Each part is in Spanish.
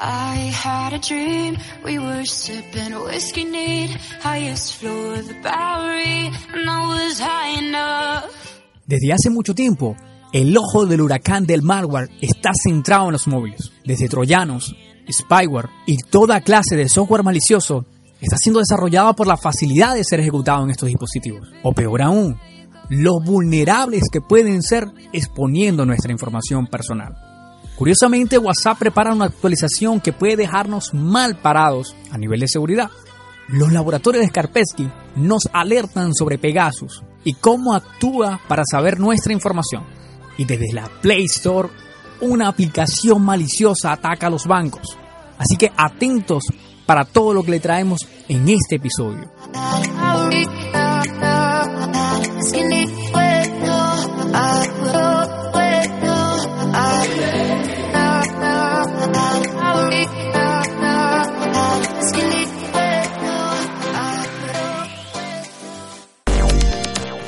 I had a dream, we were sipping whiskey neat, highest floor of the Bowery, and I was high enough. Desde hace mucho tiempo, el ojo del huracán del malware está centrado en los móviles. Desde troyanos, spyware y toda clase de software malicioso está siendo desarrollado por la facilidad de ser ejecutado en estos dispositivos. O peor aún, los vulnerables que pueden ser exponiendo nuestra información personal. Curiosamente, WhatsApp prepara una actualización que puede dejarnos mal parados a nivel de seguridad. Los laboratorios de Kaspersky nos alertan sobre Pegasus y cómo actúa para saber nuestra información. Y desde la Play Store, una aplicación maliciosa ataca a los bancos. Así que atentos para todo lo que le traemos en este episodio.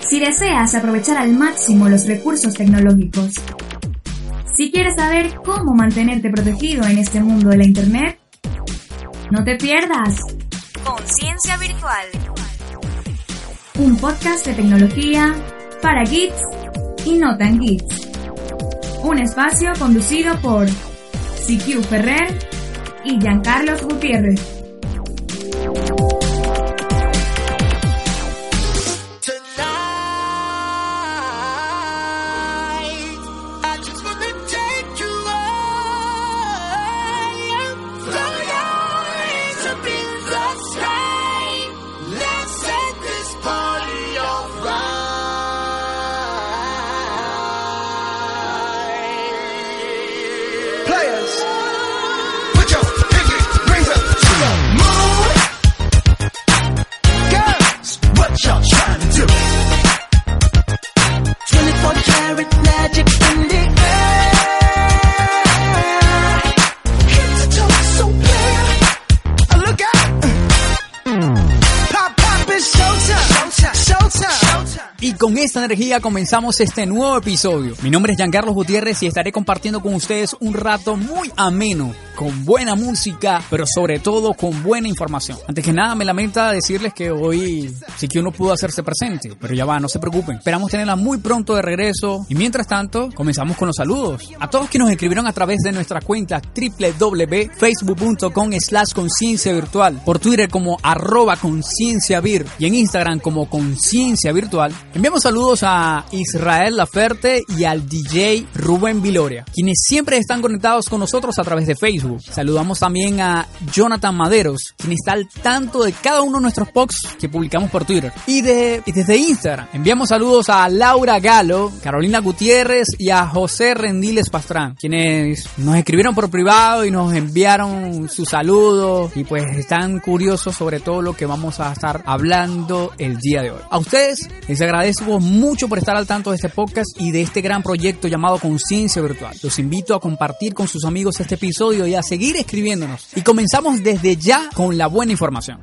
Si deseas aprovechar al máximo los recursos tecnológicos, si quieres saber cómo mantenerte protegido en este mundo de la Internet, no te pierdas Conciencia Virtual, un podcast de tecnología para geeks y no tan geeks. Un espacio conducido por CQ Ferrer y Giancarlo Gutiérrez. Con esta energía comenzamos este nuevo episodio. Mi nombre es Giancarlo Gutiérrez y estaré compartiendo con ustedes un rato muy ameno, con buena música, pero sobre todo con buena información. Antes que nada, me lamenta decirles que hoy sí que uno pudo hacerse presente, pero ya va, no se preocupen. Esperamos tenerla muy pronto de regreso y mientras tanto, comenzamos con los saludos. A todos que nos escribieron a través de nuestra cuenta www.facebook.com/concienciavirtual, por Twitter como @concienciavir y en Instagram como Conciencia Virtual. Enviamos saludos a Israel Laferte y al DJ Rubén Viloria, quienes siempre están conectados con nosotros a través de Facebook. Saludamos también a Jonathan Maderos, quien está al tanto de cada uno de nuestros posts que publicamos por Twitter. Y desde Instagram enviamos saludos a Laura Galo, Carolina Gutiérrez y a José Rendiles Pastrán, quienes nos escribieron por privado y nos enviaron sus saludos y pues están curiosos sobre todo lo que vamos a estar hablando el día de hoy. A ustedes les agradezco mucho por estar al tanto de este podcast y de este gran proyecto llamado Conciencia Virtual. Los invito a compartir con sus amigos este episodio y a seguir escribiéndonos. Y comenzamos desde ya con la buena información.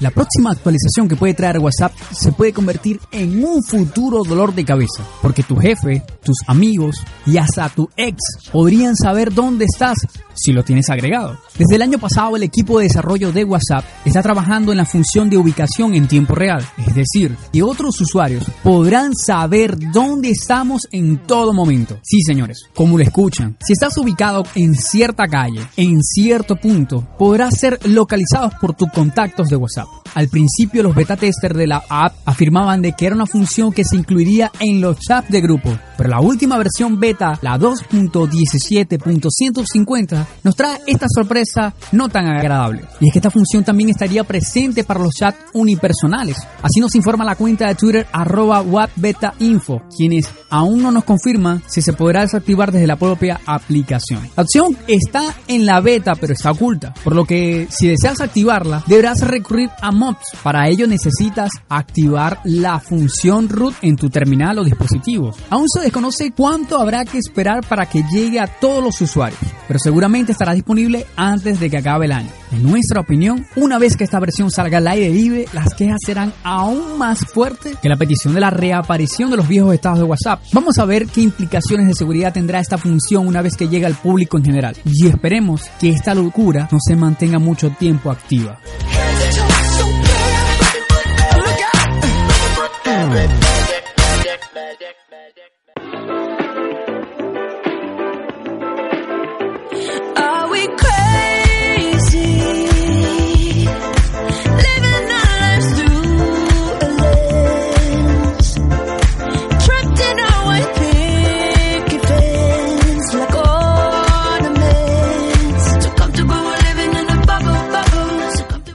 La próxima actualización que puede traer WhatsApp se puede convertir en un futuro dolor de cabeza, porque tu jefe, tus amigos y hasta tu ex podrían saber dónde estás si lo tienes agregado. Desde el año pasado, el equipo de desarrollo de WhatsApp está trabajando en la función de ubicación en tiempo real, es decir, que otros usuarios podrán saber dónde estamos en todo momento. Sí, señores, como lo escuchan, si estás ubicado en cierta calle, en cierto punto, podrás ser localizados por tus contactos de WhatsApp. Al principio, los beta testers de la app afirmaban de que era una función que se incluiría en los chats de grupo, pero la última versión beta, la 2.17.150, nos trae esta sorpresa no tan agradable. Y es que esta función también estaría presente para los chats unipersonales. Así nos informa la cuenta de Twitter @whatbetainfo, quienes aún no nos confirman si se podrá desactivar desde la propia aplicación. La opción está en la beta, pero está oculta, por lo que si deseas activarla, deberás recurrir a mods. Para ello necesitas activar la función root en tu terminal o dispositivo. Aún se desconoce cuánto habrá que esperar para que llegue a todos los usuarios, pero seguramente estará disponible antes de que acabe el año. En nuestra opinión, una vez que esta versión salga al aire libre, las quejas serán aún más fuertes que la petición de la reaparición de los viejos estados de WhatsApp. Vamos a ver qué implicaciones de seguridad tendrá esta función una vez que llegue al público en general. Y esperemos que esta locura no se mantenga mucho tiempo activa.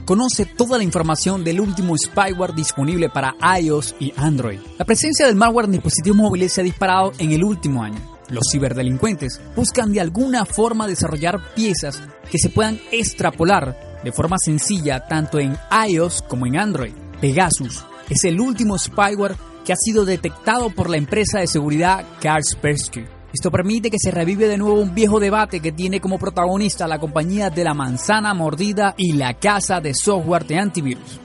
Conoce toda la información del último spyware disponible para iOS y Android. La presencia del malware en dispositivos móviles se ha disparado en el último año. Los ciberdelincuentes buscan de alguna forma desarrollar piezas que se puedan extrapolar de forma sencilla tanto en iOS como en Android. Pegasus es el último spyware que ha sido detectado por la empresa de seguridad Kaspersky. Esto permite que se revive de nuevo un viejo debate que tiene como protagonista la compañía de la manzana mordida y la casa de software de antivirus.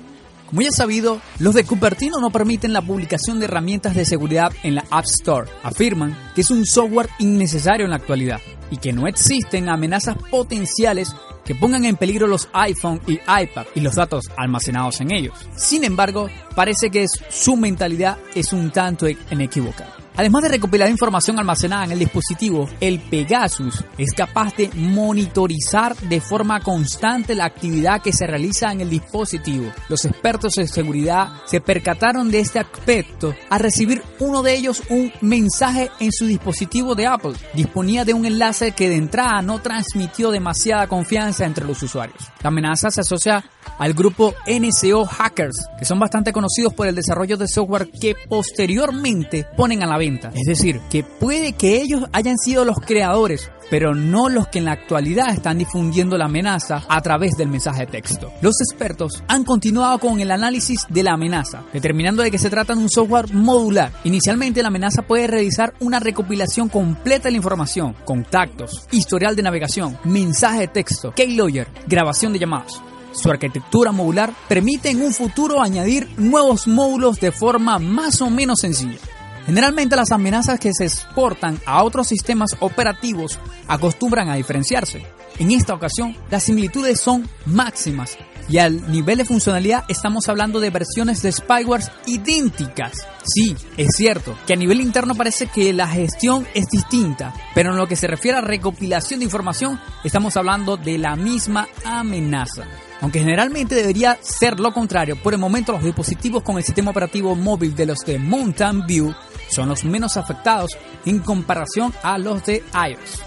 Como ya sabido, los de Cupertino no permiten la publicación de herramientas de seguridad en la App Store. Afirman que es un software innecesario en la actualidad y que no existen amenazas potenciales que pongan en peligro los iPhone y iPad y los datos almacenados en ellos. Sin embargo, parece que su mentalidad es un tanto inequívoca. Además de recopilar información almacenada en el dispositivo, el Pegasus es capaz de monitorizar de forma constante la actividad que se realiza en el dispositivo. Los expertos en seguridad se percataron de este aspecto al recibir uno de ellos un mensaje en su dispositivo de Apple. Disponía de un enlace que de entrada no transmitió demasiada confianza entre los usuarios. La amenaza se asocia al grupo NCO Hackers, que son bastante conocidos por el desarrollo de software que posteriormente ponen a la venta. Es decir, que puede que ellos hayan sido los creadores, pero no los que en la actualidad están difundiendo la amenaza a través del mensaje de texto. Los expertos han continuado con el análisis de la amenaza, determinando de que se trata de un software modular. Inicialmente, la amenaza puede realizar una recopilación completa de la información, contactos, historial de navegación, mensaje de texto, keylogger, grabación de llamadas. Su arquitectura modular permite en un futuro añadir nuevos módulos de forma más o menos sencilla. Generalmente las amenazas que se exportan a otros sistemas operativos acostumbran a diferenciarse. En esta ocasión, las similitudes son máximas y al nivel de funcionalidad estamos hablando de versiones de spyware idénticas. Sí, es cierto que a nivel interno parece que la gestión es distinta, pero en lo que se refiere a recopilación de información, estamos hablando de la misma amenaza. Aunque generalmente debería ser lo contrario, por el momento los dispositivos con el sistema operativo móvil de los de Mountain View son los menos afectados en comparación a los de iOS.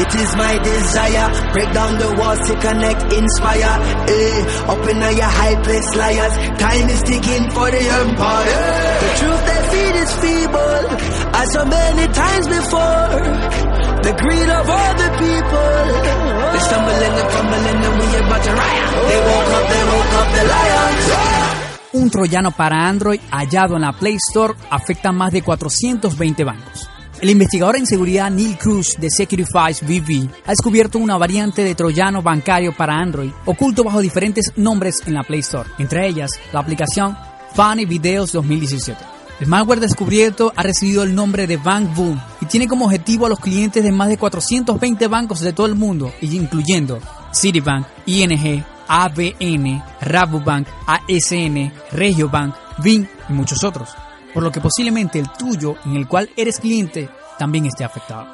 It is my desire, break down the walls to connect, inspire, open up your high place liars, time is ticking for the empire, the truth they feed is feeble, as so many times before, the greed of all the people, they stumbling and fumbling and we about to riot, they woke up the lions, yeah. Un troyano para Android hallado en la Play Store afecta a más de 420 bancos. El investigador en seguridad Neil Cruz de Securify BV ha descubierto una variante de troyano bancario para Android oculto bajo diferentes nombres en la Play Store, entre ellas la aplicación Funny Videos 2017. El malware descubierto ha recibido el nombre de Bank Boom y tiene como objetivo a los clientes de más de 420 bancos de todo el mundo, incluyendo Citibank, ING, ABN, Rabobank, ASN, RegioBank, BING y muchos otros, por lo que posiblemente el tuyo, en el cual eres cliente, también esté afectado.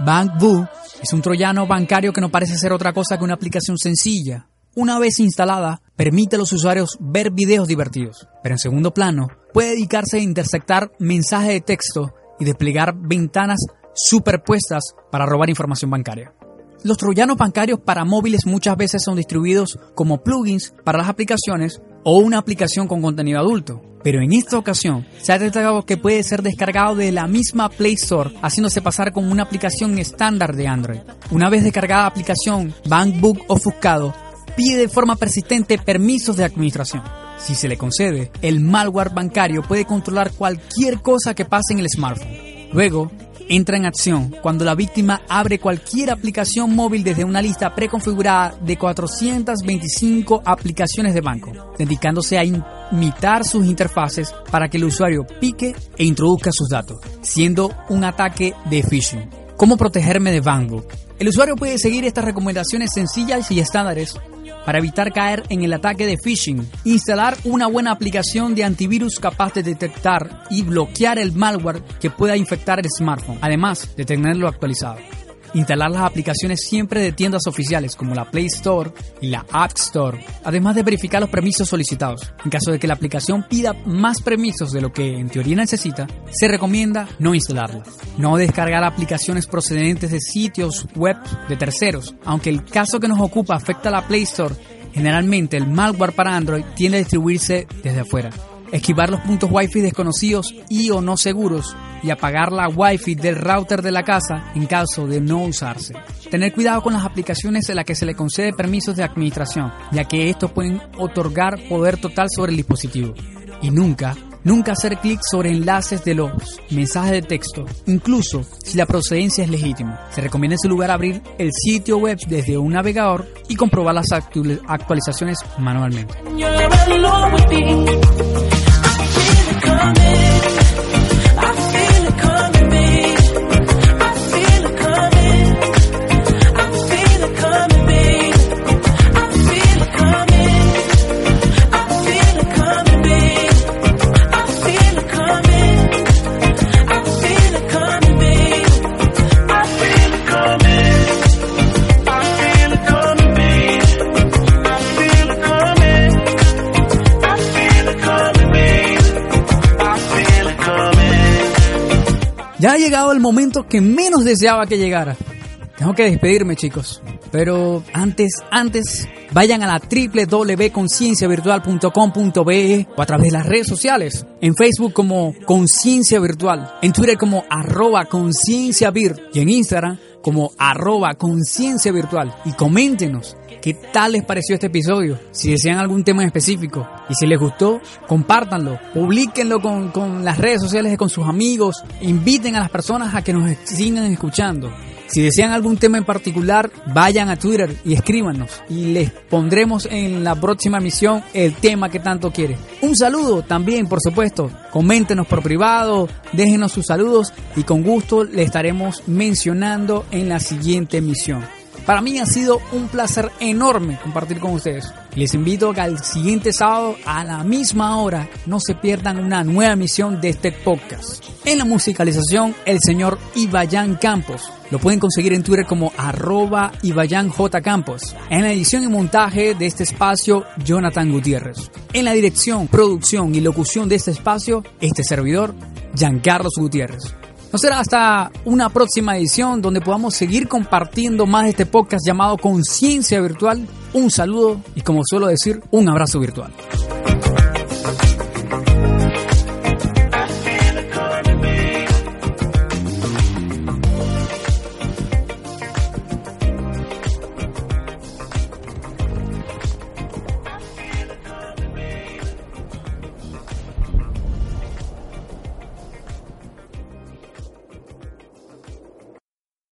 Bank Boom es un troyano bancario que no parece ser otra cosa que una aplicación sencilla. Una vez instalada, permite a los usuarios ver videos divertidos, pero en segundo plano puede dedicarse a interceptar mensajes de texto y desplegar ventanas superpuestas para robar información bancaria. Los troyanos bancarios para móviles muchas veces son distribuidos como plugins para las aplicaciones o una aplicación con contenido adulto. Pero en esta ocasión se ha detectado que puede ser descargado de la misma Play Store, haciéndose pasar como una aplicación estándar de Android. Una vez descargada la aplicación, Bank Boom ofuscado pide de forma persistente permisos de administración. Si se le concede, el malware bancario puede controlar cualquier cosa que pase en el smartphone. Luego, entra en acción cuando la víctima abre cualquier aplicación móvil desde una lista preconfigurada de 425 aplicaciones de banco, dedicándose a imitar sus interfaces para que el usuario pique e introduzca sus datos, siendo un ataque de phishing. ¿Cómo protegerme de Bank Boom? El usuario puede seguir estas recomendaciones sencillas y estándares para evitar caer en el ataque de phishing. Instalar una buena aplicación de antivirus capaz de detectar y bloquear el malware que pueda infectar el smartphone, además de tenerlo actualizado. Instalar las aplicaciones siempre de tiendas oficiales como la Play Store y la App Store, además de verificar los permisos solicitados. En caso de que la aplicación pida más permisos de lo que en teoría necesita, se recomienda no instalarla. No descargar aplicaciones procedentes de sitios web de terceros. Aunque el caso que nos ocupa afecta a la Play Store, generalmente el malware para Android tiende a distribuirse desde afuera. Esquivar los puntos Wi-Fi desconocidos y o no seguros y apagar la Wi-Fi del router de la casa en caso de no usarse. Tener cuidado con las aplicaciones en las que se le concede permisos de administración, ya que estos pueden otorgar poder total sobre el dispositivo. Y nunca hacer clic sobre enlaces de los mensajes de texto, incluso si la procedencia es legítima. Se recomienda en su lugar abrir el sitio web desde un navegador y comprobar las actualizaciones manualmente. Ya ha llegado el momento que menos deseaba que llegara. Tengo que despedirme, chicos. Pero antes, vayan a la www.concienciavirtual.com.be o a través de las redes sociales. En Facebook como Conciencia Virtual, en Twitter como @concienciavir y en Instagram como @concienciavirtual. Y coméntenos qué tal les pareció este episodio, si desean algún tema en específico. Y si les gustó, compártanlo, publíquenlo con las redes sociales, con sus amigos, inviten a las personas a que nos sigan escuchando. Si desean algún tema en particular, vayan a Twitter y escríbanos y les pondremos en la próxima emisión el tema que tanto quieren. Un saludo también, por supuesto, coméntenos por privado, déjenos sus saludos y con gusto le estaremos mencionando en la siguiente emisión. Para mí ha sido un placer enorme compartir con ustedes. Les invito a que al siguiente sábado a la misma hora no se pierdan una nueva emisión de este podcast. En la musicalización, el señor Ibaijan Campos. Lo pueden conseguir en Twitter como @IbaijanJCampos. En la edición y montaje de este espacio, Jonathan Gutiérrez. En la dirección, producción y locución de este espacio, este servidor, Giancarlo Gutiérrez. No será hasta una próxima edición donde podamos seguir compartiendo más de este podcast llamado Conciencia Virtual. Un saludo y, como suelo decir, un abrazo virtual.